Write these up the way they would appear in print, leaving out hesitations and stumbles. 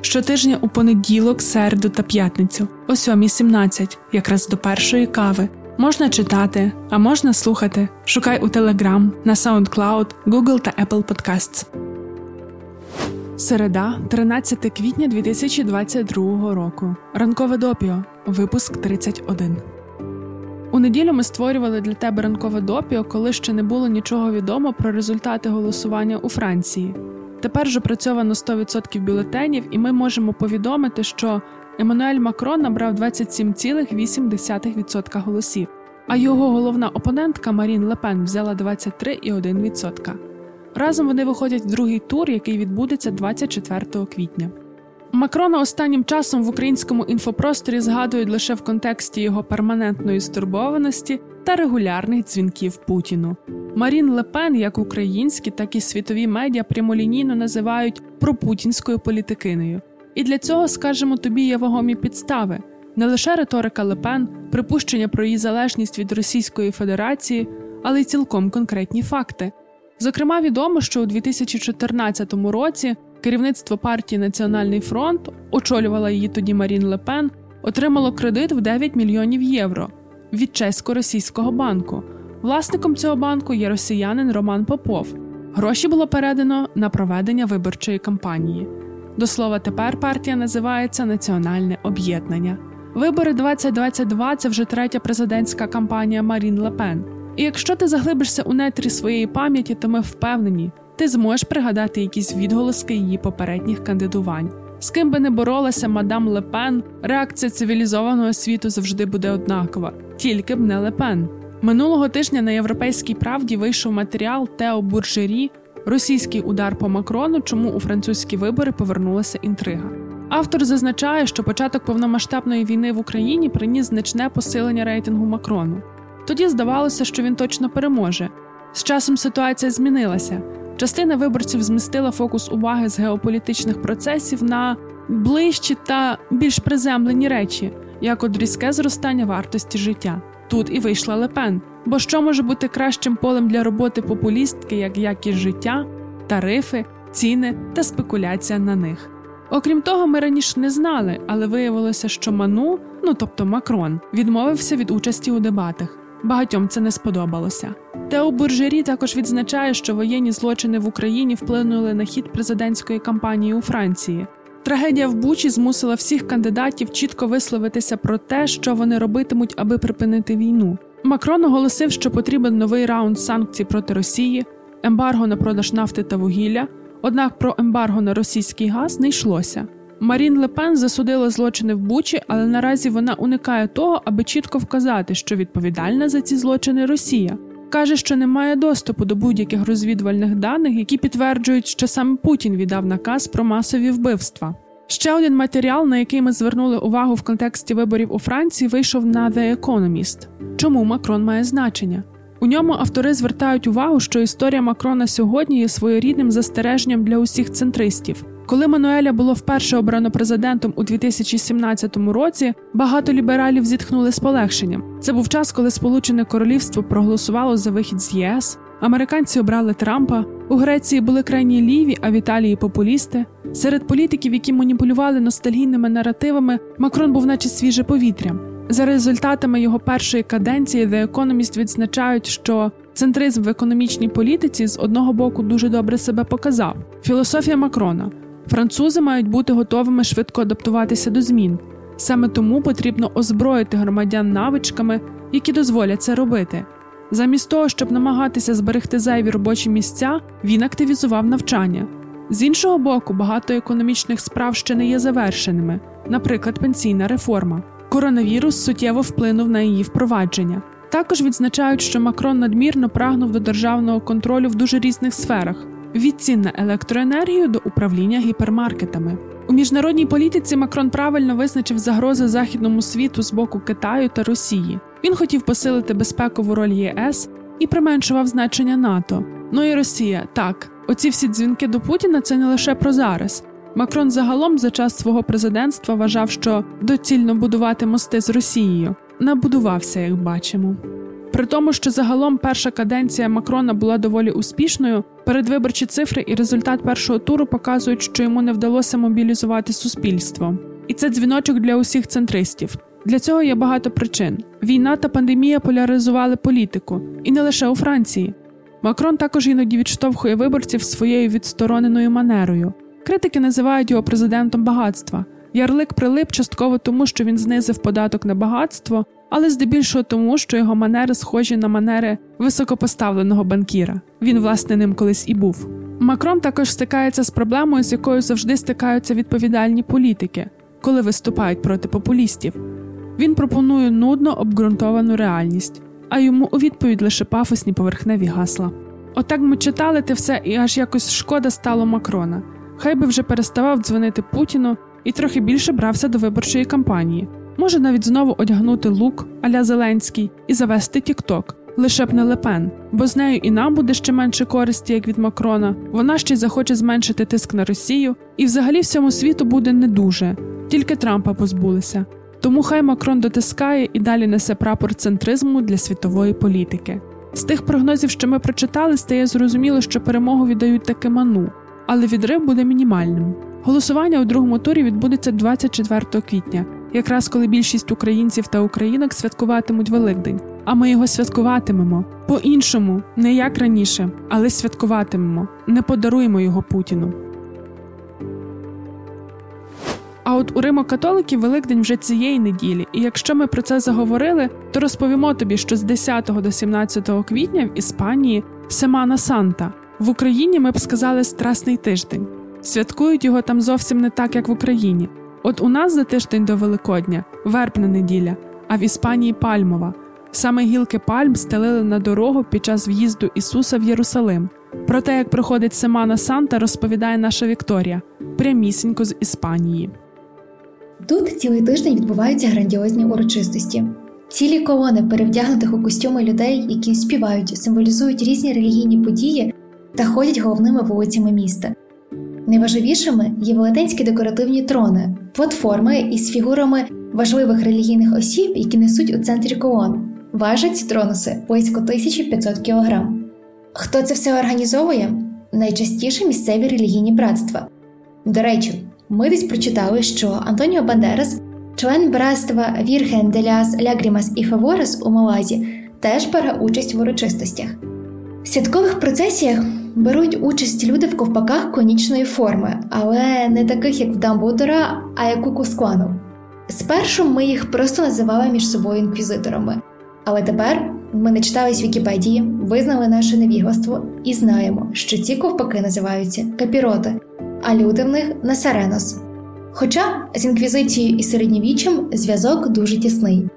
Щотижня у понеділок, середу та п'ятницю о 7:17, якраз до першої кави. Можна читати, а можна слухати. Шукай у Telegram, на SoundCloud, Google та Apple Podcasts. Середа, 13 квітня 2022 року. Ранкове допіо. Випуск 31. У неділю ми створювали для тебе ранкове допіо, коли ще не було нічого відомо про результати голосування у Франції. Тепер же опрацьовано 100% бюлетенів, і ми можемо повідомити, що Еммануель Макрон набрав 27,8% голосів, а його головна опонентка Марін Ле Пен взяла 23,1%. Разом вони виходять в другий тур, який відбудеться 24 квітня. Макрона останнім часом в українському інфопросторі згадують лише в контексті його перманентної стурбованості та регулярних дзвінків Путіну. Марін Ле Пен як українські, так і світові медіа прямолінійно називають пропутінською політикинею. І для цього, скажемо тобі, є вагомі підстави. Не лише риторика Ле Пен, припущення про її залежність від Російської Федерації, але й цілком конкретні факти. Зокрема, відомо, що у 2014 році керівництво партії «Національний фронт», очолювала її тоді Марін Ле Пен, отримало кредит в 9 мільйонів євро від чесько-російського банку. Власником цього банку є росіянин Роман Попов. Гроші було передано на проведення виборчої кампанії. До слова, тепер партія називається «Національне об'єднання». Вибори 2022 – це вже третя президентська кампанія Марін Ле Пен. І якщо ти заглибишся у нетрі своєї пам'яті, то ми впевнені, ти зможеш пригадати якісь відголоски її попередніх кандидувань. З ким би не боролася мадам Ле Пен, реакція цивілізованого світу завжди буде однакова. Тільки б не Ле Пен. Минулого тижня на «Європейській правді» вийшов матеріал Тео Буржері «Російський удар по Макрону. Чому у французькі вибори повернулася інтрига». Автор зазначає, що початок повномасштабної війни в Україні приніс значне посилення рейтингу Макрону. Тоді здавалося, що він точно переможе. З часом ситуація змінилася. Частина виборців змістила фокус уваги з геополітичних процесів на ближчі та більш приземлені речі, як різке зростання вартості життя. Тут і вийшла Ле Пен, бо що може бути кращим полем для роботи популістки, як якість життя, тарифи, ціни та спекуляція на них. Окрім того, ми раніше не знали, але виявилося, що Макрон, відмовився від участі у дебатах. Багатьом це не сподобалося. Тео Буржері також відзначає, що воєнні злочини в Україні вплинули на хід президентської кампанії у Франції. Трагедія в Бучі змусила всіх кандидатів чітко висловитися про те, що вони робитимуть, аби припинити війну. Макрон оголосив, що потрібен новий раунд санкцій проти Росії, ембарго на продаж нафти та вугілля, однак про ембарго на російський газ не йшлося. Марін Ле Пен засудила злочини в Бучі, але наразі вона уникає того, аби чітко вказати, що відповідальна за ці злочини Росія. Каже, що немає доступу до будь-яких розвідувальних даних, які підтверджують, що саме Путін віддав наказ про масові вбивства. Ще один матеріал, на який ми звернули увагу в контексті виборів у Франції, вийшов на The Economist. Чому Макрон має значення? У ньому автори звертають увагу, що історія Макрона сьогодні є своєрідним застереженням для усіх центристів. Коли Мануеля було вперше обрано президентом у 2017 році, багато лібералів зітхнули з полегшенням. Це був час, коли Сполучене Королівство проголосувало за вихід з ЄС, американці обрали Трампа, у Греції були крайні ліві, а в Італії популісти. Серед політиків, які маніпулювали ностальгійними наративами, Макрон був наче свіже повітря. За результатами його першої каденції The Economist відзначають, що центризм в економічній політиці з одного боку дуже добре себе показав. Філософія Макрона – французи мають бути готовими швидко адаптуватися до змін. Саме тому потрібно озброїти громадян навичками, які дозволять це робити. Замість того, щоб намагатися зберегти зайві робочі місця, він активізував навчання. З іншого боку, багато економічних справ ще не є завершеними, наприклад, пенсійна реформа. Коронавірус суттєво вплинув на її впровадження. Також відзначають, що Макрон надмірно прагнув до державного контролю в дуже різних сферах – від цін на електроенергію до управління гіпермаркетами. У міжнародній політиці Макрон правильно визначив загрози західному світу з боку Китаю та Росії. Він хотів посилити безпекову роль ЄС і применшував значення НАТО. Ну і Росія, так. Оці всі дзвінки до Путіна – це не лише про зараз. Макрон загалом за час свого президентства вважав, що доцільно будувати мости з Росією. Набудувався, як бачимо. При тому, що загалом перша каденція Макрона була доволі успішною, передвиборчі цифри і результат першого туру показують, що йому не вдалося мобілізувати суспільство. І це дзвіночок для усіх центристів. Для цього є багато причин. Війна та пандемія поляризували політику. І не лише у Франції. Макрон також іноді відштовхує виборців своєю відстороненою манерою. Критики називають його президентом багатства. Ярлик прилип частково тому, що він знизив податок на багатство, але здебільшого тому, що його манери схожі на манери високопоставленого банкіра. Він, власне, ним колись і був. Макрон також стикається з проблемою, з якою завжди стикаються відповідальні політики, коли виступають проти популістів. Він пропонує нудно обґрунтовану реальність, а йому у відповідь лише пафосні поверхневі гасла. Отак ми читали те все, і аж якось шкода стало Макрона. Хай би вже переставав дзвонити Путіну і трохи більше брався до виборчої кампанії. Може навіть знову одягнути лук а-ля Зеленський і завести тік-ток, лише б не Ле Пен, бо з нею і нам буде ще менше користі, як від Макрона, вона ще й захоче зменшити тиск на Росію, і взагалі всьому світу буде не дуже, тільки Трампа позбулися. Тому хай Макрон дотискає і далі несе прапор центризму для світової політики. З тих прогнозів, що ми прочитали, стає зрозуміло, що перемогу віддають таки Ману, але відрив буде мінімальним. Голосування у другому турі відбудеться 24 квітня, якраз коли більшість українців та українок святкуватимуть Великдень. А ми його святкуватимемо. По-іншому, не як раніше, але святкуватимемо. Не подаруємо його Путіну. А от у римо-католиків Великдень вже цієї неділі, і якщо ми про це заговорили, то розповімо тобі, що з 10 до 17 квітня в Іспанії Семана Санта. В Україні ми б сказали «Страсний тиждень». Святкують його там зовсім не так, як в Україні. От у нас за тиждень до Великодня – вербна неділя, а в Іспанії – пальмова. Саме гілки пальм стелили на дорогу під час в'їзду Ісуса в Єрусалим. Про те, як проходить Семана Санта, розповідає наша Вікторія, прямісінько з Іспанії. Тут цілий тиждень відбуваються грандіозні урочистості. Цілі колони перевдягнутих у костюми людей, які співають, символізують різні релігійні події та ходять головними вулицями міста. Найважливішими є велетенські декоративні трони, платформи із фігурами важливих релігійних осіб, які несуть у центрі колон. Важать ці тронуси близько 1500 кг. Хто це все організовує? Найчастіше місцеві релігійні братства. До речі, ми десь прочитали, що Антоніо Бандерас, член братства Вірген де Ляс Лягрімас і Фаворес у Малазі, теж бере участь в урочистостях. В святкових процесіях беруть участь люди в ковпаках конічної форми, але не таких, як в Дамбутера, а як у Кускуану. Спершу ми їх просто називали між собою інквізиторами. Але тепер ми начитались в Вікіпедії, визнали наше невігластво і знаємо, що ці ковпаки називаються капіроти, а люди в них – Насаренос. Хоча з інквізицією і середньовіччям зв'язок дуже тісний.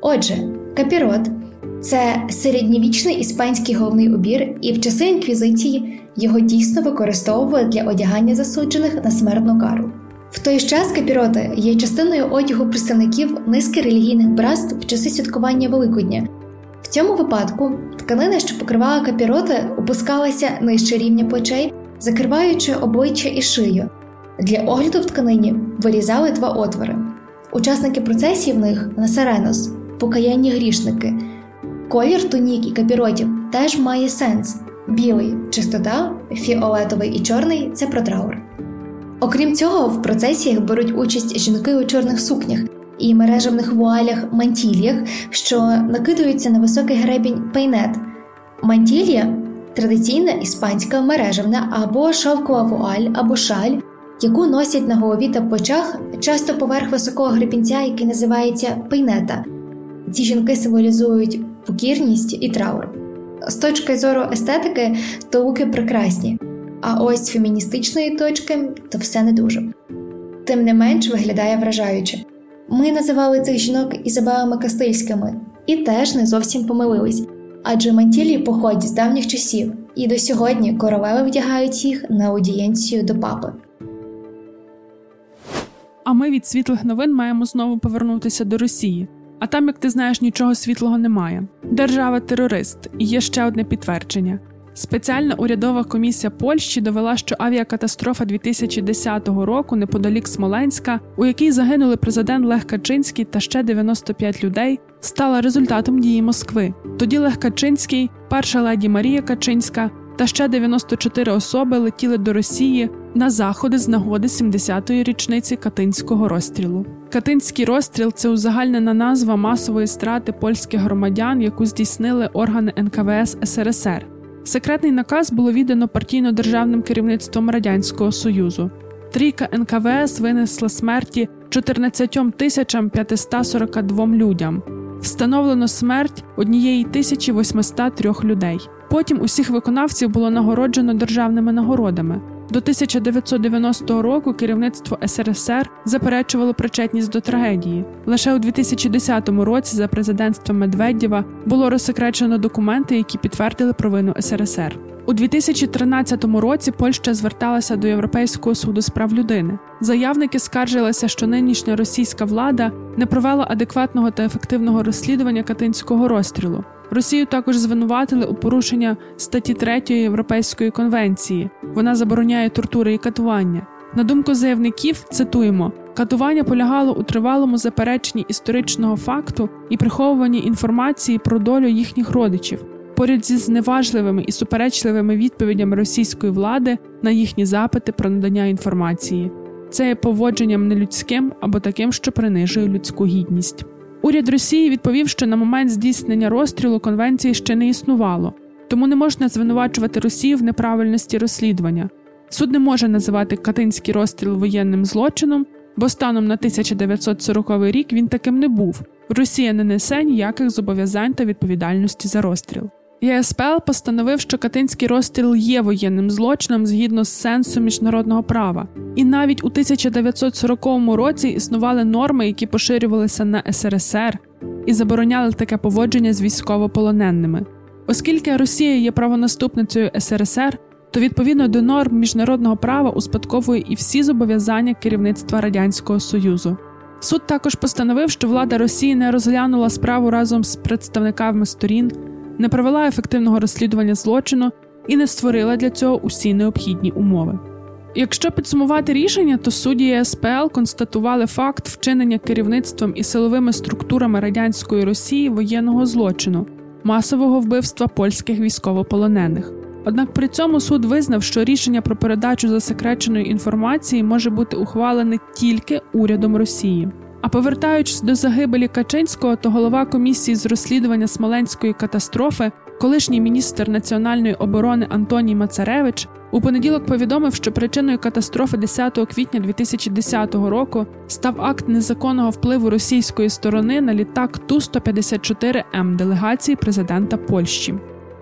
Отже, капірот – це середньовічний іспанський головний убір, і в часи інквізиції його дійсно використовували для одягання засуджених на смертну кару. В той ж час капіроти є частиною одягу представників низки релігійних братств в часи святкування Великодня. В цьому випадку тканина, що покривала капіроти, опускалася нижче рівня плечей, закриваючи обличчя і шию. Для огляду в тканині вирізали два отвори. Учасники процесії в них – Насаренос, покаянні грішники. Колір тунік і капіротів теж має сенс. Білий – чистота, фіолетовий і чорний – це про траур. Окрім цього, в процесіях беруть участь жінки у чорних сукнях і мережевних вуалях мантіліях, що накидуються на високий гребінь пейнет. Мантілія – традиційна іспанська мережевна або шовкова вуаль або шаль, яку носять на голові та плечах, часто поверх високого гребінця, який називається пейнета. Ці жінки символізують покірність і траур. З точки зору естетики, то луки прекрасні, а ось з феміністичної точки – то все не дуже. Тим не менш виглядає вражаюче. Ми називали цих жінок Ізабелами Кастильськими і теж не зовсім помилились, адже мантілії походять з давніх часів, і до сьогодні королеви вдягають їх на аудієнцію до папи. А ми від світлих новин маємо знову повернутися до Росії. А там, як ти знаєш, нічого світлого немає. Держава-терорист. І є ще одне підтвердження. Спеціальна урядова комісія Польщі довела, що авіакатастрофа 2010 року неподалік Смоленська, у якій загинули президент Лех Качинський та ще 95 людей, стала результатом дії Москви. Тоді Лех Качинський, перша леді Марія Качинська та ще 94 особи летіли до Росії на заходи з нагоди 70-ї річниці Катинського розстрілу. Катинський розстріл – це узагальнена назва масової страти польських громадян, яку здійснили органи НКВС СРСР. Секретний наказ було віддано партійно-державним керівництвом Радянського Союзу. Трійка НКВС винесла смерті 14 542 людям. Встановлено смерть 1803 людей. Потім усіх виконавців було нагороджено державними нагородами. До 1990 року керівництво СРСР заперечувало причетність до трагедії. Лише у 2010 році за президентства Медведєва було розсекречено документи, які підтвердили провину СРСР. У 2013 році Польща зверталася до Європейського суду з прав людини. Заявники скаржилися, що нинішня російська влада не провела адекватного та ефективного розслідування Катинського розстрілу. Росію також звинуватили у порушення статті 3 Європейської конвенції. Вона забороняє тортури і катування. На думку заявників, цитуємо, «катування полягало у тривалому запереченні історичного факту і приховуванні інформації про долю їхніх родичів, поряд зі зневажливими і суперечливими відповідями російської влади на їхні запити про надання інформації. Це є поводженням нелюдським або таким, що принижує людську гідність». Уряд Росії відповів, що на момент здійснення розстрілу конвенції ще не існувало, тому не можна звинувачувати Росію в неправильності розслідування. Суд не може називати Катинський розстріл воєнним злочином, бо станом на 1940 рік він таким не був. Росія не несе ніяких зобов'язань та відповідальності за розстріл. ЄСПЛ постановив, що Катинський розстріл є воєнним злочином згідно з сенсом міжнародного права. І навіть у 1940 році існували норми, які поширювалися на СРСР і забороняли таке поводження з військовополоненими. Оскільки Росія є правонаступницею СРСР, то відповідно до норм міжнародного права успадковує і всі зобов'язання керівництва Радянського Союзу. Суд також постановив, що влада Росії не розглянула справу разом з представниками сторін, не провела ефективного розслідування злочину і не створила для цього усі необхідні умови. Якщо підсумувати рішення, то судді ЄСПЛ констатували факт вчинення керівництвом і силовими структурами радянської Росії воєнного злочину – масового вбивства польських військовополонених. Однак при цьому суд визнав, що рішення про передачу засекреченої інформації може бути ухвалене тільки урядом Росії. А повертаючись до загибелі Качинського, то голова комісії з розслідування Смоленської катастрофи, колишній міністр національної оборони Антоній Мацаревич, у понеділок повідомив, що причиною катастрофи 10 квітня 2010 року став акт незаконного впливу російської сторони на літак Ту-154М делегації президента Польщі.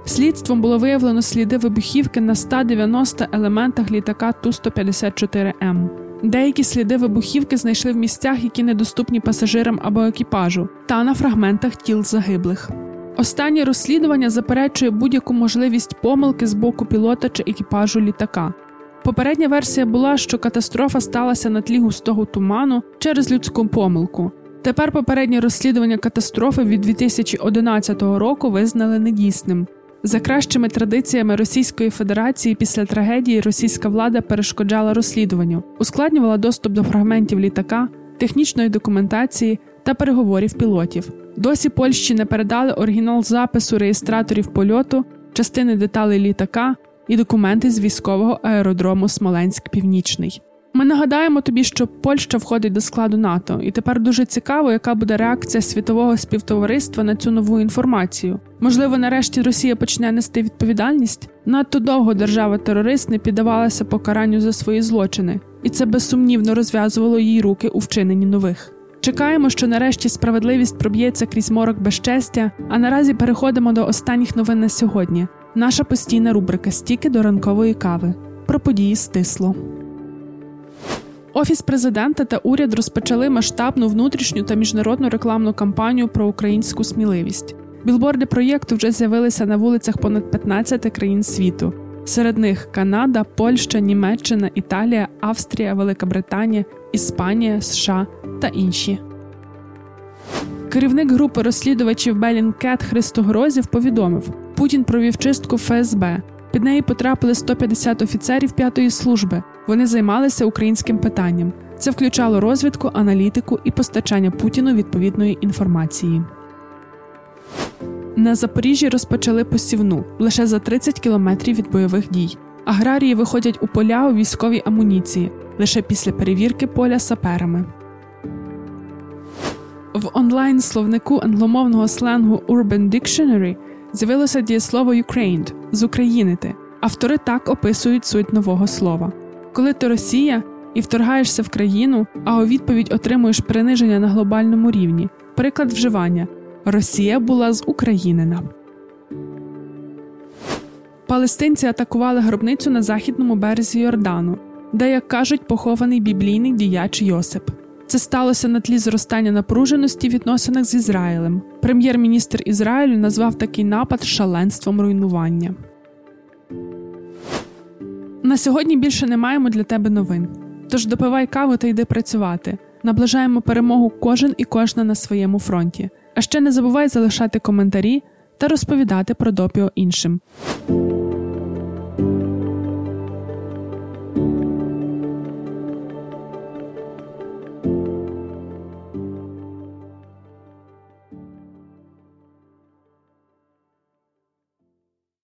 Слідством було виявлено сліди вибухівки на 190 елементах літака Ту-154М. Деякі сліди вибухівки знайшли в місцях, які недоступні пасажирам або екіпажу, та на фрагментах тіл загиблих. Останнє розслідування заперечує будь-яку можливість помилки з боку пілота чи екіпажу літака. Попередня версія була, що катастрофа сталася на тлі густого туману через людську помилку. Тепер попереднє розслідування катастрофи від 2011 року визнали недійсним. За кращими традиціями Російської Федерації після трагедії російська влада перешкоджала розслідуванню, ускладнювала доступ до фрагментів літака, технічної документації та переговорів пілотів. Досі Польщі не передали оригінал запису реєстраторів польоту, частини деталей літака і документи з військового аеродрому Смоленськ-Північний. Ми нагадаємо тобі, що Польща входить до складу НАТО, і тепер дуже цікаво, яка буде реакція світового співтовариства на цю нову інформацію. Можливо, нарешті Росія почне нести відповідальність? Надто довго держава-терорист не піддавалася покаранню за свої злочини, і це безсумнівно розв'язувало їй руки у вчиненні нових. Чекаємо, що нарешті справедливість проб'ється крізь морок безчестя, а наразі переходимо до останніх новин на сьогодні. Наша постійна рубрика «Стіки до ранкової кави» про події стисло. Офіс президента та уряд розпочали масштабну внутрішню та міжнародну рекламну кампанію про українську сміливість. Білборди проєкту вже з'явилися на вулицях понад 15 країн світу. Серед них Канада, Польща, Німеччина, Італія, Австрія, Велика Британія, Іспанія, США та інші. Керівник групи розслідувачів Bellingcat Христо Грозєв повідомив, Путін провів чистку ФСБ. Під неї потрапили 150 офіцерів 5-ї служби. Вони займалися українським питанням. Це включало розвідку, аналітику і постачання Путіну відповідної інформації. На Запоріжжі розпочали посівну, лише за 30 кілометрів від бойових дій. Аграрії виходять у поля у військовій амуніції, лише після перевірки поля саперами. В онлайн-словнику англомовного сленгу Urban Dictionary з'явилося дієслово «Ukrained» – «зукраїнити». Автори так описують суть нового слова. Коли ти Росія і вторгаєшся в країну, а у відповідь отримуєш приниження на глобальному рівні. Приклад вживання – Росія була зукраїнена. Палестинці атакували гробницю на західному березі Йордану, де, як кажуть, похований біблійний діяч Йосип. Це сталося на тлі зростання напруженості в відносинах з Ізраїлем. Прем'єр-міністр Ізраїлю назвав такий напад шаленством руйнування. На сьогодні більше не маємо для тебе новин. Тож допивай каву та йди працювати. Наближаємо перемогу кожен і кожна на своєму фронті. А ще не забувай залишати коментарі та розповідати про допіо іншим.